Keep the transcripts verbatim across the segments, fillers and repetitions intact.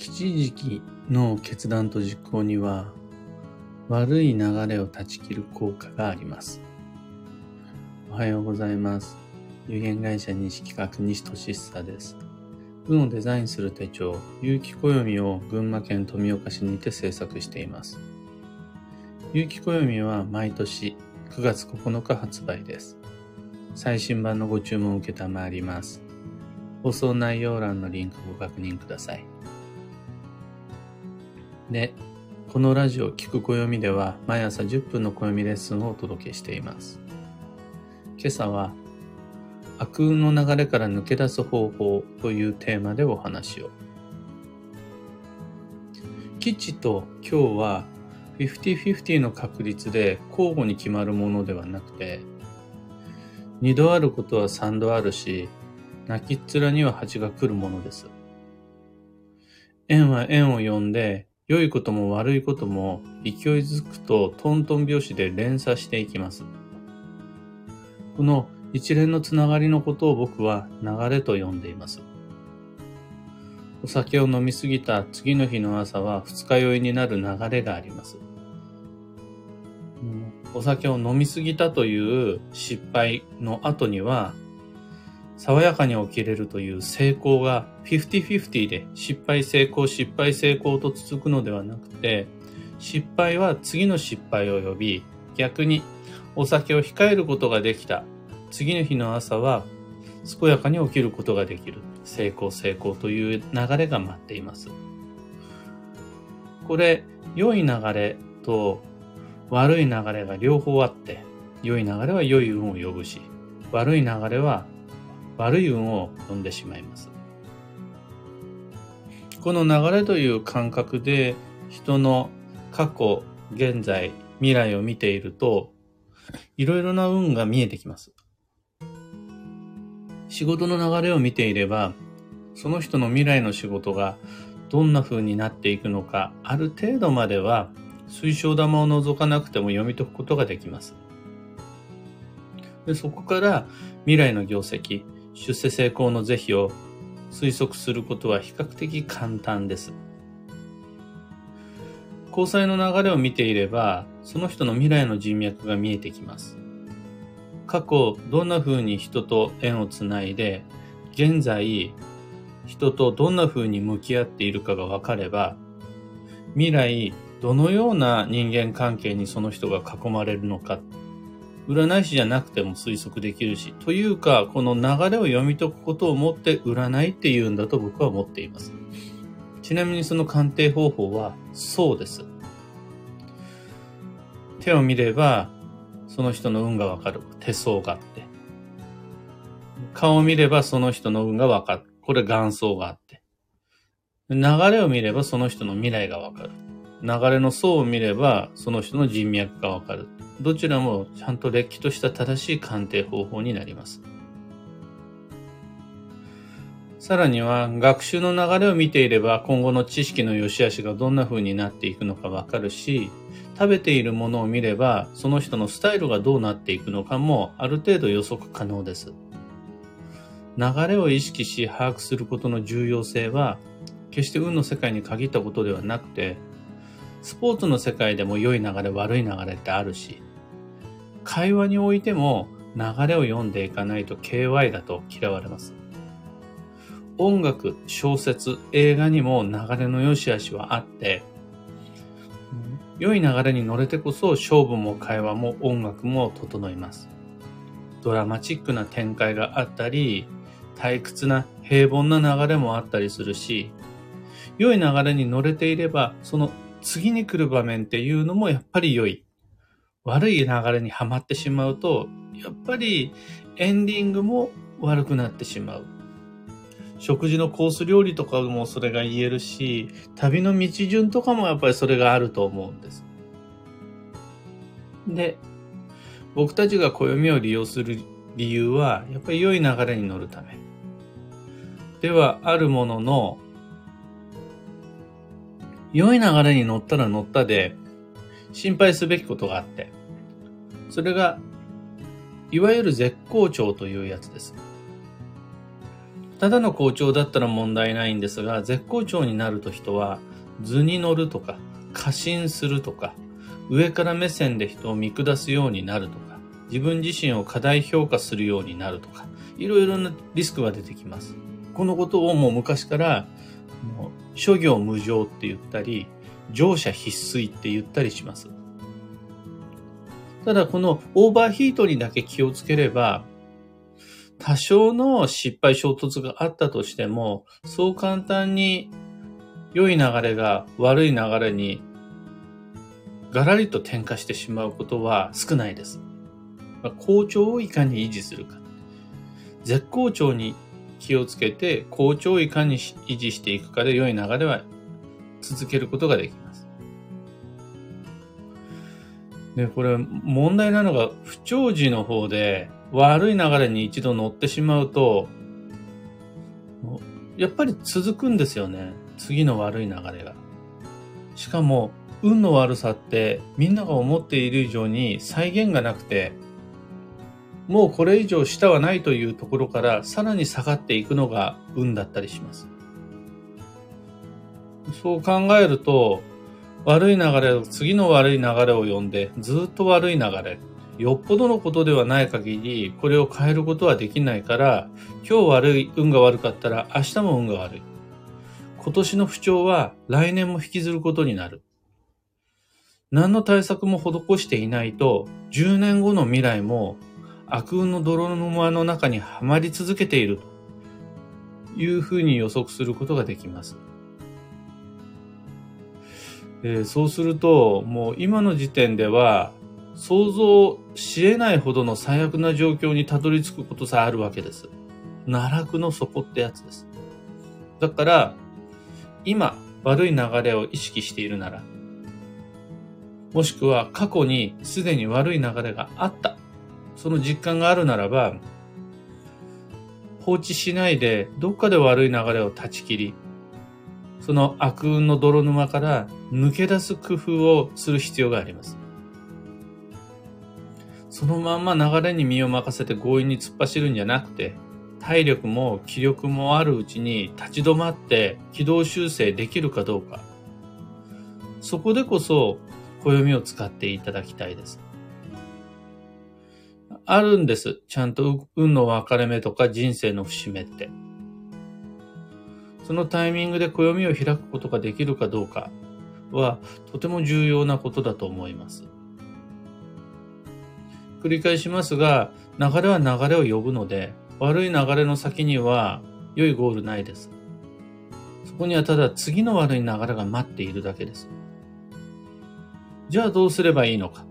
吉時期の決断と実行には悪い流れを断ち切る効果があります。おはようございます。有限会社西企画西俊久です。運をデザインする手帳有機暦を群馬県富岡市にて制作しています。有機暦は毎年くがつここのか発売です。最新版のご注文を受けたまわります。放送内容欄のリンクをご確認ください。で、このラジオ聞く暦では毎朝じゅっぷんの暦レッスンをお届けしています。今朝は悪運の流れから抜け出す方法というテーマでお話を。吉と凶は フィフティーフィフティー の確率で交互に決まるものではなくて、二度あることは三度あるし、泣きっ面には蜂が来るものです。縁は縁を呼んで、良いことも悪いことも勢いづくとトントン拍子で連鎖していきます。この一連のつながりのことを僕は流れと呼んでいます。お酒を飲みすぎた次の日の朝は二日酔いになる流れがあります。お酒を飲みすぎたという失敗の後には、爽やかに起きれるという成功が フィフティーフィフティー で失敗成功失敗成功と続くのではなくて、失敗は次の失敗を呼び、逆にお酒を控えることができた次の日の朝は健やかに起きることができる成功成功という流れが待っています。これ良い流れと悪い流れが両方あって、良い流れは良い運を呼ぶし、悪い流れは悪い運を呼んでしまいます。この流れという感覚で人の過去、現在、未来を見ていると、いろいろな運が見えてきます。仕事の流れを見ていれば、その人の未来の仕事がどんな風になっていくのか、ある程度までは水晶玉を覗かなくても読み解くことができます。で、そこから未来の業績、出世成功の是非を推測することは比較的簡単です。交際の流れを見ていれば、その人の未来の人脈が見えてきます。過去、どんな風に人と縁をつないで、現在、人とどんな風に向き合っているかが分かれば、未来、どのような人間関係にその人が囲まれるのか、占い師じゃなくても推測できるし、というか、この流れを読み解くことをもって占いっていうんだと僕は思っています。ちなみにその鑑定方法はそうです。手を見れば、その人の運がわかる。手相があって。顔を見れば、その人の運がわかる。これ眼相があって。流れを見れば、その人の未来がわかる。流れの相を見れば、その人の人脈がわかる。どちらもちゃんとれっきとした正しい鑑定方法になります。さらには、学習の流れを見ていれば、今後の知識の良し悪しがどんな風になっていくのかわかるし、食べているものを見れば、その人のスタイルがどうなっていくのかもある程度予測可能です。流れを意識し把握することの重要性は、決して運の世界に限ったことではなくて、スポーツの世界でも良い流れ悪い流れってあるし、会話においても流れを読んでいかないと ケーワイ だと嫌われます。音楽、小説、映画にも流れの良し悪しはあって、良い流れに乗れてこそ勝負も会話も音楽も整います。ドラマチックな展開があったり、退屈な平凡な流れもあったりするし、良い流れに乗れていれば、その次に来る場面っていうのもやっぱり良い。悪い流れにはまってしまうと、やっぱりエンディングも悪くなってしまう。食事のコース料理とかもそれが言えるし、旅の道順とかもやっぱりそれがあると思うんです。で、僕たちが暦を利用する理由は、やっぱり良い流れに乗るため。ではあるものの、良い流れに乗ったら乗ったで心配すべきことがあって、それがいわゆる絶好調というやつです。ただの好調だったら問題ないんですが、絶好調になると人は図に乗るとか、過信するとか、上から目線で人を見下すようになるとか、自分自身を過大評価するようになるとか、いろいろなリスクが出てきます。このことをもう昔から、諸行無常って言ったり、乗車必須って言ったりします。ただこのオーバーヒートにだけ気をつければ、多少の失敗衝突があったとしても、そう簡単に良い流れが悪い流れにガラリと転化してしまうことは少ないです。好調をいかに維持するか。絶好調に気をつけて、好調をいかに維持していくかで良い流れは続けることができます。で、これ問題なのが不調時の方で悪い流れに一度乗ってしまうと、やっぱり続くんですよね。次の悪い流れが。しかも、運の悪さってみんなが思っている以上に際限がなくて、もうこれ以上下はないというところからさらに下がっていくのが運だったりします。そう考えると、悪い流れ、次の悪い流れを呼んで、ずっと悪い流れ、よっぽどのことではない限り、これを変えることはできないから、今日悪い、運が悪かったら明日も運が悪い。今年の不調は来年も引きずることになる。何の対策も施していないと、じゅうねんごの未来も悪運の泥沼の中にはまり続けているというふうに予測することができます。えー、そうすると、もう今の時点では想像し得ないほどの最悪な状況にたどり着くことさえあるわけです。奈落の底ってやつです。だから、今悪い流れを意識しているなら、もしくは過去にすでに悪い流れがあった。その実感があるならば、放置しないでどっかで悪い流れを断ち切り、その悪運の泥沼から抜け出す工夫をする必要があります。そのまんま流れに身を任せて強引に突っ走るんじゃなくて、体力も気力もあるうちに立ち止まって軌道修正できるかどうか。そこでこそ、暦を使っていただきたいです。あるんです。ちゃんと運の分かれ目とか人生の節目って。そのタイミングで暦を開くことができるかどうかはとても重要なことだと思います。繰り返しますが、流れは流れを呼ぶので、悪い流れの先には良いゴールないです。そこにはただ次の悪い流れが待っているだけです。じゃあどうすればいいのか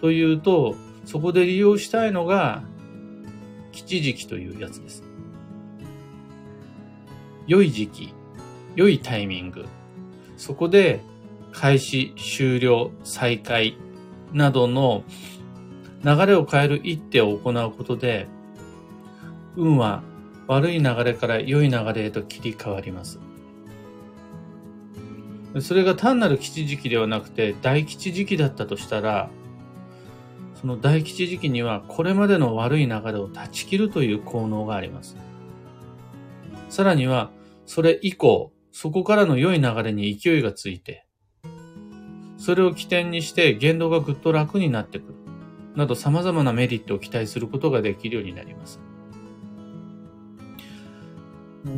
というと、そこで利用したいのが吉時期というやつです。良い時期、良いタイミング、そこで開始、終了、再開などの流れを変える一手を行うことで、運は悪い流れから良い流れへと切り替わります。それが単なる吉時期ではなくて大吉時期だったとしたら、その大吉時期にはこれまでの悪い流れを断ち切るという効能があります。さらにはそれ以降、そこからの良い流れに勢いがついて、それを起点にして言動がぐっと楽になってくる、など様々なメリットを期待することができるようになります。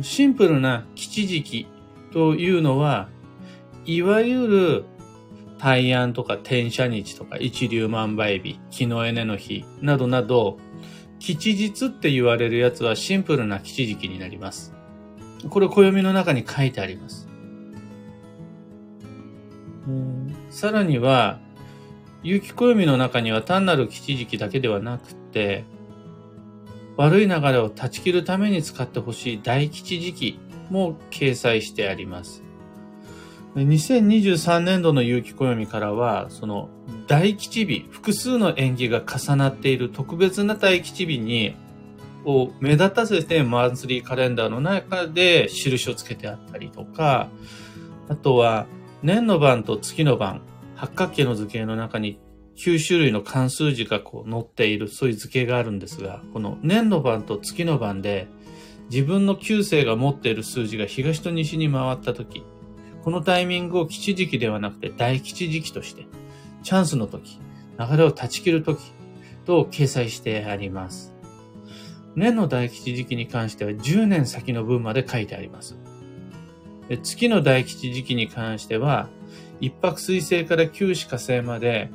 シンプルな吉時期というのは、いわゆる、大安とか転写日とか一粒万倍日、木のえねの日などなど、吉日って言われるやつはシンプルな吉時期になります。これ暦の中に書いてあります。さらには、雪暦の中には単なる吉時期だけではなくて、悪い流れを断ち切るために使ってほしい大吉時期も掲載してあります。にせんにじゅうさんねんどの有機暦からは、その大吉日、複数の縁起が重なっている特別な大吉日にを目立たせてマンスリーカレンダーの中で印をつけてあったりとか、あとは年の晩と月の晩、八角形の図形の中にきゅうしゅるいの漢数字がこう載っている、そういう図形があるんですが、この年の晩と月の晩で自分の旧世が持っている数字が東と西に回ったとき、このタイミングを吉時期ではなくて大吉時期として、チャンスのとき、流れを断ち切るときと掲載してあります。年の大吉時期に関してはじゅうねん先の分まで書いてあります。月の大吉時期に関しては、一白水星から九紫火星まで、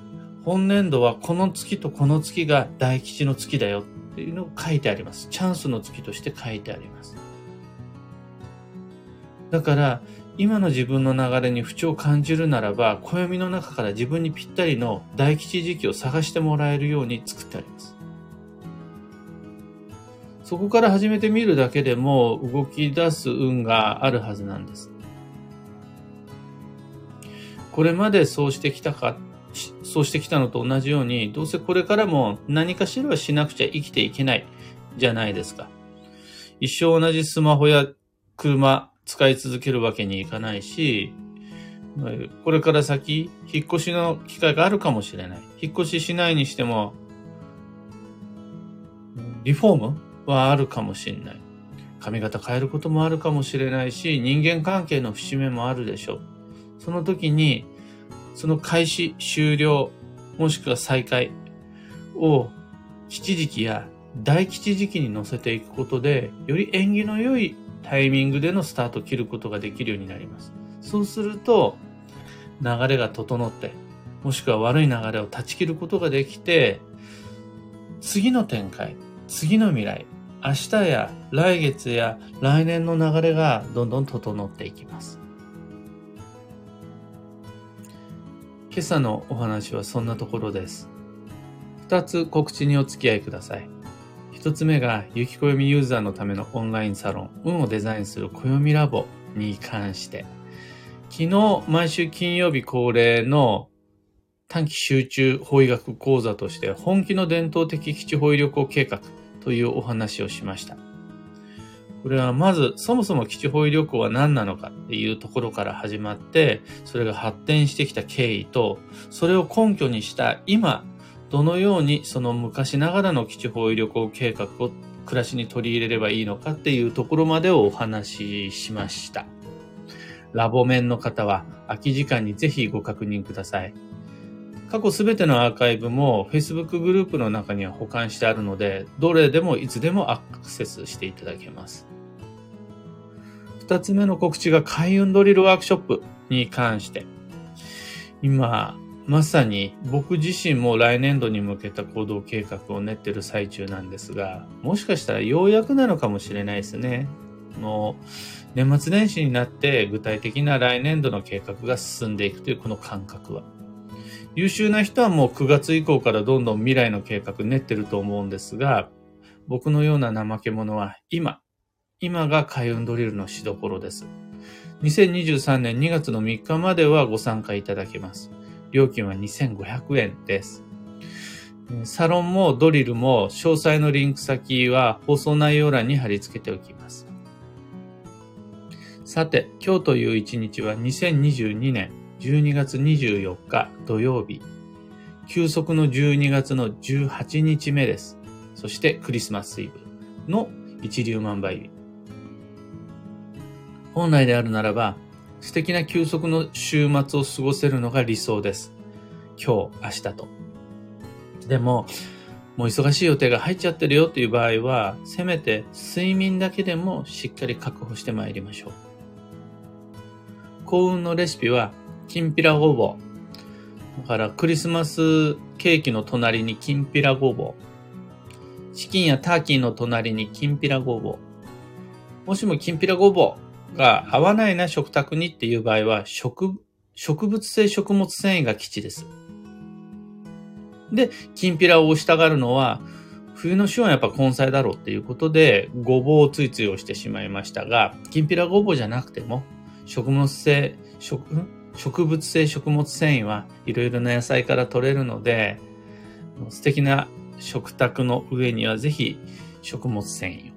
本年度はこの月とこの月が大吉の月だよっていうのを書いてあります。チャンスの月として書いてあります。だから、今の自分の流れに不調を感じるならば、暦の中から自分にぴったりの大吉時期を探してもらえるように作ってあります。そこから始めてみるだけでも動き出す運があるはずなんです。これまでそうしてきたか、そうしてきたのと同じように、どうせこれからも何かしらはしなくちゃ生きていけないじゃないですか。一生同じスマホや車、使い続けるわけにいかないし、これから先、引っ越しの機会があるかもしれない。引っ越ししないにしても、リフォームはあるかもしれない。髪型変えることもあるかもしれないし、人間関係の節目もあるでしょう。その時に、その開始、終了、もしくは再開を、吉時期や大吉時期に乗せていくことで、より縁起の良いタイミングでのスタートを切ることができるようになります。そうすると、流れが整って、もしくは悪い流れを断ち切ることができて、次の展開、次の未来、明日や来月や来年の流れがどんどん整っていきます。今朝のお話はそんなところです。ふたつ告知にお付き合いください。ひとつめが、ゆきこよみユーザーのためのオンラインサロン、運をデザインするこよみラボに関して、昨日、毎週金曜日恒例の短期集中法医学講座として、本気の伝統的基地法医旅行計画というお話をしました。これはまず、そもそも基地法医旅行は何なのかっていうところから始まって、それが発展してきた経緯と、それを根拠にした今、どのようにその昔ながらの基地方位旅行計画を暮らしに取り入れればいいのかっていうところまでをお話ししました。ラボ面の方は空き時間にぜひご確認ください。過去すべてのアーカイブも Facebook グループの中には保管してあるので、どれでもいつでもアクセスしていただけます。二つ目の告知が開運ドリルワークショップに関して、今、まさに僕自身も来年度に向けた行動計画を練っている最中なんですが、もしかしたらようやくなのかもしれないですね。もう年末年始になって具体的な来年度の計画が進んでいくというこの感覚は。優秀な人はもうくがつ以降からどんどん未来の計画練ってると思うんですが、僕のような怠け者は今、今が開運ドリルのしどころです。にせんにじゅうさんねんにがつのみっかまではご参加いただけます。料金はにせんごひゃくえんです。サロンもドリルも詳細のリンク先は放送内容欄に貼り付けておきます。さて、今日という一日はにせんにじゅうにねんじゅうにがつにじゅうよっか土曜日、休息のじゅうにがつのじゅうはちにちめです。そしてクリスマスイブの一粒万倍日。本来であるならば、素敵な休息の週末を過ごせるのが理想です。今日、明日と。でも、もう忙しい予定が入っちゃってるよという場合は、せめて睡眠だけでもしっかり確保してまいりましょう。幸運のレシピは、きんぴらごぼう。だから、クリスマスケーキの隣にきんぴらごぼう。チキンやターキーの隣にきんぴらごぼう。もしもきんぴらごぼうが合わないな食卓にっていう場合は、植、植物性食物繊維が基地です。で、きんぴらを推したがるのは、冬の旬はやっぱ根菜だろうっていうことで、ごぼうをついつい押してしまいましたが、きんぴらごぼうじゃなくても、食物性、食、植物性食物繊維はいろいろな野菜から取れるので、素敵な食卓の上にはぜひ食物繊維を。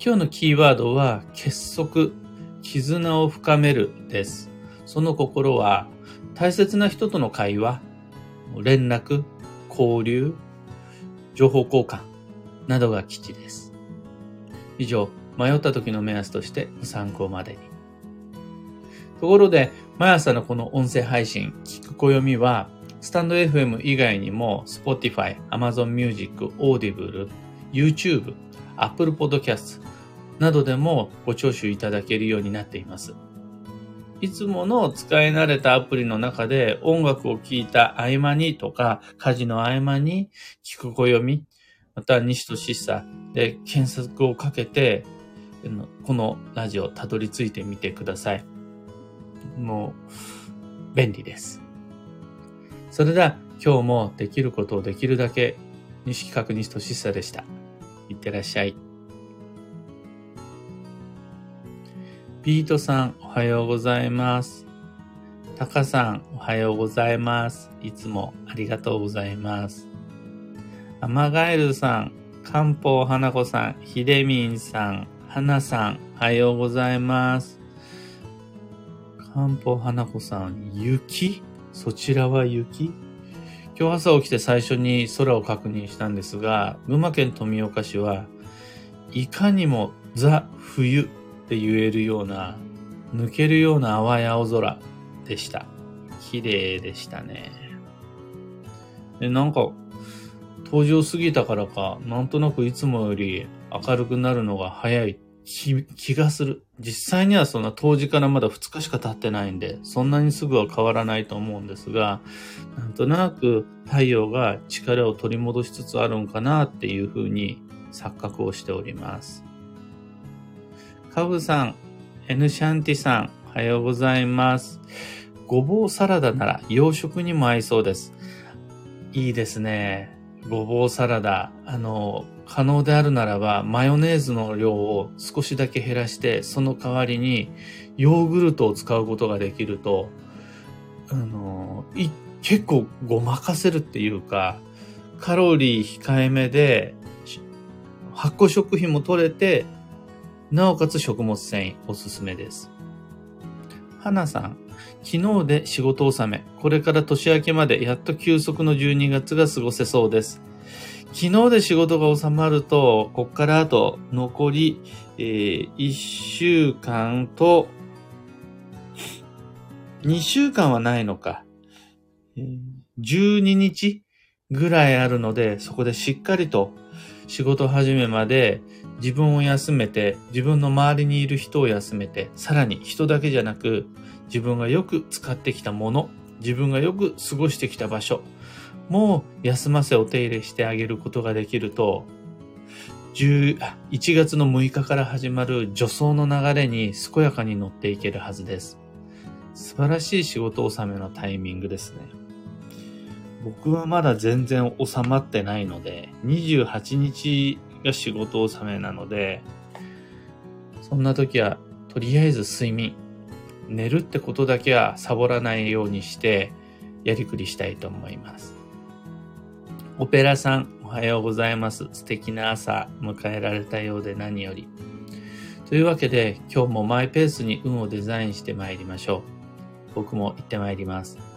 今日のキーワードは結束、絆を深めるです。その心は大切な人との会話、連絡、交流、情報交換などが基地です。以上、迷った時の目安としてご参考までに。ところで、毎朝のこの音声配信、聞くこよみは、スタンド エフエム 以外にも、Spotify、Amazon Music、Audible、YouTube、Apple Podcasts などでもご聴取いただけるようになっています。いつもの使い慣れたアプリの中で音楽を聴いた合間にとか、家事の合間に聞く暦、また西としっさで検索をかけて、このラジオたどり着いてみてください。もう便利です。それでは今日もできることをできるだけ、西企画西としっさでした。いってらっしゃい。ビートさん、おはようございます。タカさん、おはようございます。いつもありがとうございます。アマガエルさん、カンポウ花子さん、ヒデミンさん、ハナさん、おはようございます。カンポウ花子さん、雪？そちらは雪？今日朝起きて最初に空を確認したんですが、群馬県富岡市はいかにもザ・冬って言えるような、抜けるような淡い青空でした。綺麗でしたね。で、なんか、冬至過ぎたからか、なんとなくいつもより明るくなるのが早い気、気がする。実際にはそんな冬至からまだふつかしか経ってないんで、そんなにすぐは変わらないと思うんですが、なんとなく太陽が力を取り戻しつつあるんかなっていうふうに錯覚をしております。カブさん、エヌシャンティさん、おはようございます。ごぼうサラダなら洋食にも合いそうです。いいですね。ごぼうサラダ。あの、可能であるならば、マヨネーズの量を少しだけ減らして、その代わりにヨーグルトを使うことができると、あの、い、結構ごまかせるっていうか、カロリー控えめで、発酵食品も取れて、なおかつ食物繊維おすすめです。花さん、昨日で仕事納め、これから年明けまでやっと休息のじゅうにがつが過ごせそうです。昨日で仕事が収まると、こっからあと残り、えー、いっしゅうかんと、にしゅうかんはないのか、じゅうににちぐらいあるので、そこでしっかりと仕事始めまで自分を休めて、自分の周りにいる人を休めて、さらに人だけじゃなく、自分がよく使ってきたもの、自分がよく過ごしてきた場所も休ませお手入れしてあげることができると、いちがつのむいかから始まる助走の流れに健やかに乗っていけるはずです。素晴らしい仕事納めのタイミングですね。僕はまだ全然収まってないので、にじゅうはちにちが仕事納めなので、そんな時はとりあえず睡眠、寝るってことだけはサボらないようにしてやりくりしたいと思います。オペラさん、おはようございます。素敵な朝迎えられたようで何より。というわけで今日もマイペースに運をデザインしてまいりましょう。僕も行ってまいります。